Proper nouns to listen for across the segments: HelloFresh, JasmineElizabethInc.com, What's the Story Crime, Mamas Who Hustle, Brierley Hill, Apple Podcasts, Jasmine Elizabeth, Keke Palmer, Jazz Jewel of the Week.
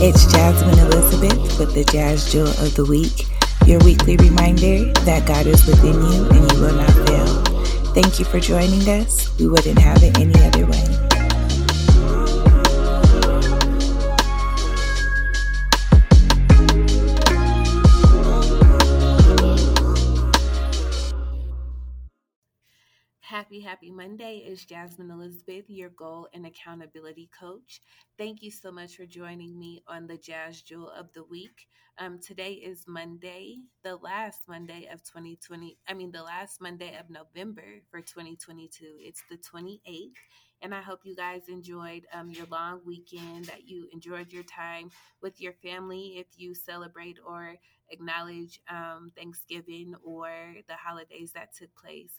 It's Jasmine Elizabeth with the Jazz Jewel of the Week, your weekly reminder that God is within you and you will not fail. Thank you for joining us. We wouldn't have it any other way. Happy Monday. It's Jasmine Elizabeth, your goal and accountability coach. Thank you so much for joining me on the Jazz Jewel of the Week. Today is Monday, the last Monday of November for 2022. It's the 28th. And I hope you guys enjoyed your long weekend, that you enjoyed your time with your family. If you celebrate or acknowledge Thanksgiving or the holidays that took place.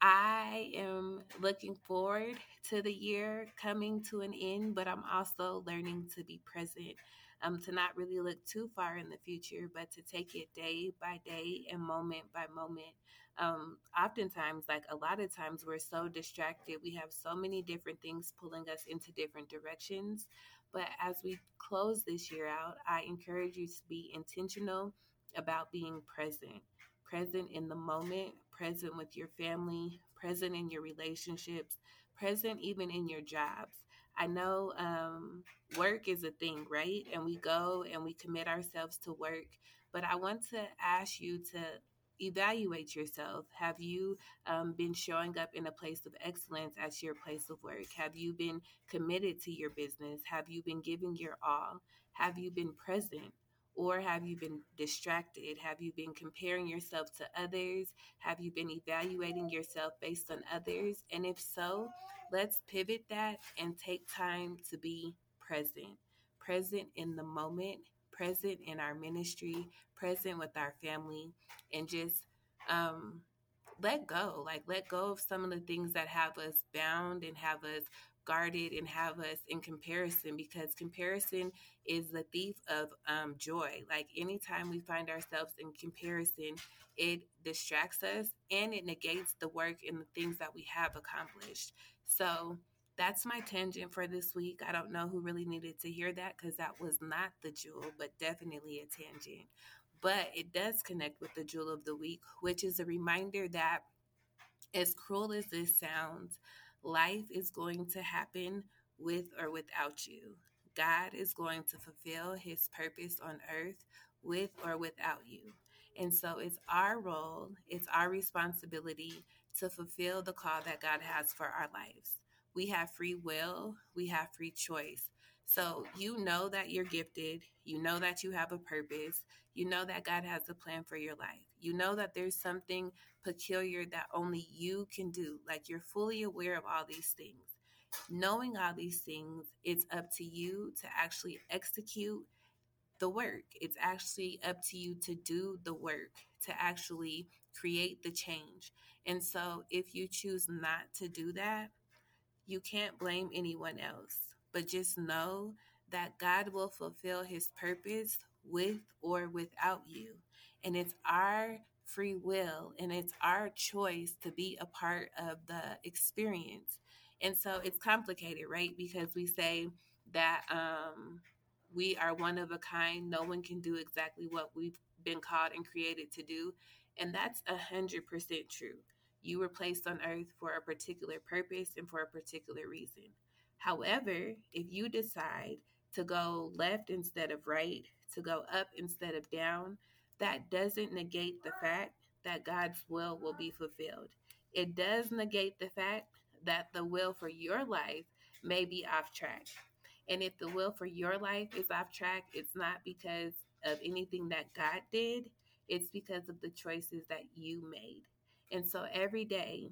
I am looking forward to the year coming to an end, but I'm also learning to be present, to not really look too far in the future, but to take it day by day and moment by moment. Oftentimes, a lot of times, we're so distracted. We have so many different things pulling us into different directions. But as we close this year out, I encourage you to be intentional about being present in the moment, present with your family, present in your relationships, present even in your jobs. I know work is a thing, right? And we go and we commit ourselves to work. But I want to ask you to evaluate yourself. Have you been showing up in a place of excellence at your place of work? Have you been committed to your business? Have you been giving your all? Have you been present? Or have you been distracted? Have you been comparing yourself to others? Have you been evaluating yourself based on others? And if so, let's pivot that and take time to be present. Present in the moment, present in our ministry, present with our family, and just let go. Let go of some of the things that have us bound and have us guarded and have us in comparison, because comparison is the thief of joy. Anytime we find ourselves in comparison, it distracts us and it negates the work and the things that we have accomplished. So that's my tangent for this week. I don't know who really needed to hear that, because that was not the jewel, but definitely a tangent. But it does connect with the Jewel of the Week, which is a reminder that, as cruel as this sounds, life is going to happen with or without you. God is going to fulfill his purpose on earth with or without you. And so it's our role, it's our responsibility to fulfill the call that God has for our lives. We have free will, we have free choice. So you know that you're gifted, you know that you have a purpose, you know that God has a plan for your life. You know that there's something peculiar that only you can do. You're fully aware of all these things. Knowing all these things, it's up to you to actually execute the work. It's actually up to you to do the work, to actually create the change. And so if you choose not to do that, you can't blame anyone else. But just know that God will fulfill his purpose with or without you. And it's our free will and it's our choice to be a part of the experience. And so it's complicated, right? Because we say that we are one of a kind. No one can do exactly what we've been called and created to do. And that's 100% true. You were placed on earth for a particular purpose and for a particular reason. However, if you decide to go left instead of right, to go up instead of down, that doesn't negate the fact that God's will be fulfilled. It does negate the fact that the will for your life may be off track. And if the will for your life is off track, it's not because of anything that God did. It's because of the choices that you made. And so every day,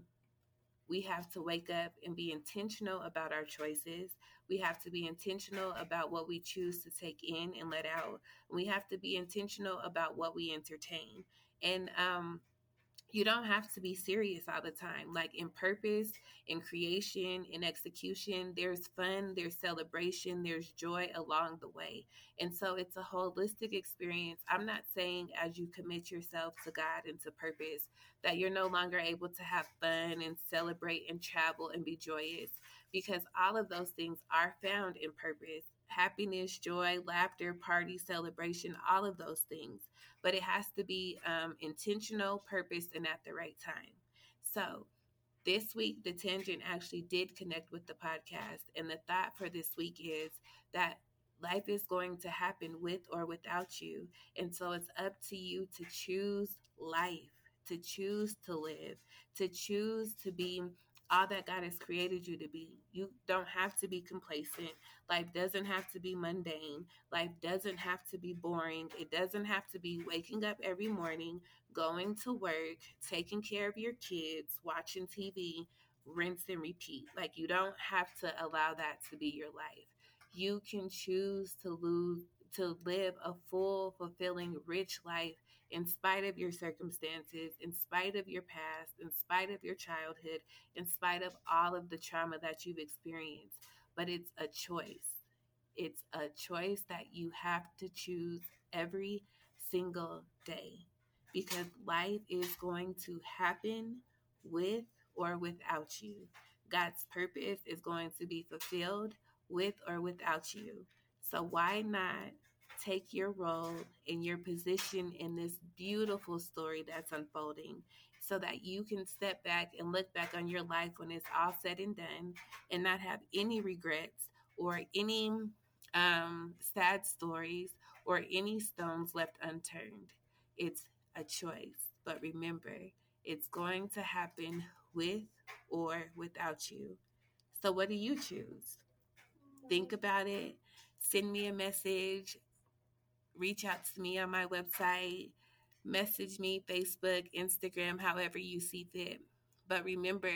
we have to wake up and be intentional about our choices. We have to be intentional about what we choose to take in and let out. We have to be intentional about what we entertain. And you don't have to be serious all the time. In purpose, in creation, in execution, there's fun, there's celebration, there's joy along the way. And so it's a holistic experience. I'm not saying as you commit yourself to God and to purpose that you're no longer able to have fun and celebrate and travel and be joyous, because all of those things are found in purpose. Happiness, joy, laughter, party, celebration, all of those things. But it has to be intentional, purposed, and at the right time. So this week, The Tangent actually did connect with the podcast. And the thought for this week is that life is going to happen with or without you. And so it's up to you to choose life, to choose to live, to choose to be all that God has created you to be. You don't have to be complacent. Life doesn't have to be mundane. Life doesn't have to be boring. It doesn't have to be waking up every morning, going to work, taking care of your kids, watching TV, rinse and repeat. Like, you don't have to allow that to be your life. You can choose to live a full, fulfilling, rich life in spite of your circumstances, in spite of your past, in spite of your childhood, in spite of all of the trauma that you've experienced. But it's a choice. It's a choice that you have to choose every single day, because life is going to happen with or without you. God's purpose is going to be fulfilled with or without you. So why not take your role and your position in this beautiful story that's unfolding, so that you can step back and look back on your life when it's all said and done and not have any regrets or any sad stories or any stones left unturned. It's a choice, but remember, it's going to happen with or without you. So what do you choose? Think about it. Send me a message. Reach out to me on my website, message me, Facebook, Instagram, however you see fit. But remember,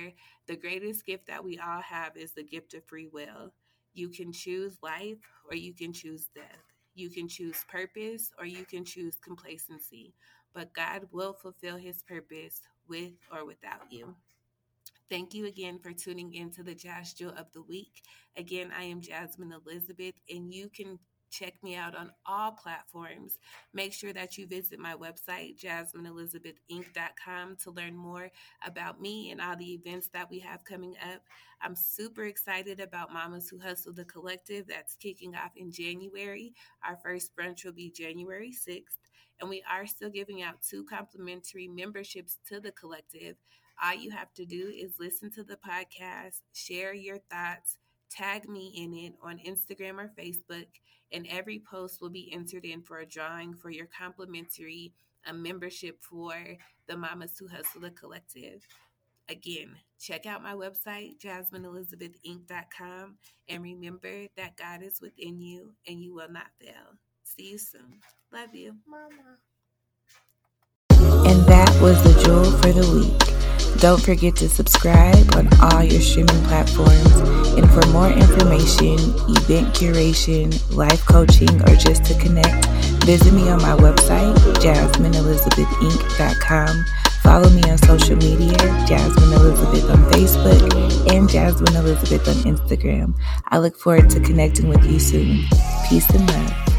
the greatest gift that we all have is the gift of free will. You can choose life or you can choose death. You can choose purpose or you can choose complacency. But God will fulfill his purpose with or without you. Thank you again for tuning in to the Jazz Jewel of the Week. Again, I am Jasmine Elizabeth, and you can check me out on all platforms. Make sure that you visit my website, JasmineElizabethInc.com, to learn more about me and all the events that we have coming up. I'm super excited about Mamas Who Hustle, the collective that's kicking off in January. Our first brunch will be January 6th, and we are still giving out 2 complimentary memberships to the collective. All you have to do is listen to the podcast, share your thoughts, tag me in it on Instagram or Facebook, and every post will be entered in for a drawing for your complimentary membership for the Mamas Who Hustle the Collective. Again, check out my website, JasmineElizabethInc.com, and remember that God is within you and you will not fail. See you soon. Love you. Mama. And that was the Jewel for the Week. Don't forget to subscribe on all your streaming platforms. And for more information, event curation, life coaching, or just to connect, visit me on my website, JasmineElizabethInc.com. Follow me on social media, Jasmine Elizabeth on Facebook and Jasmine Elizabeth on Instagram. I look forward to connecting with you soon. Peace and love.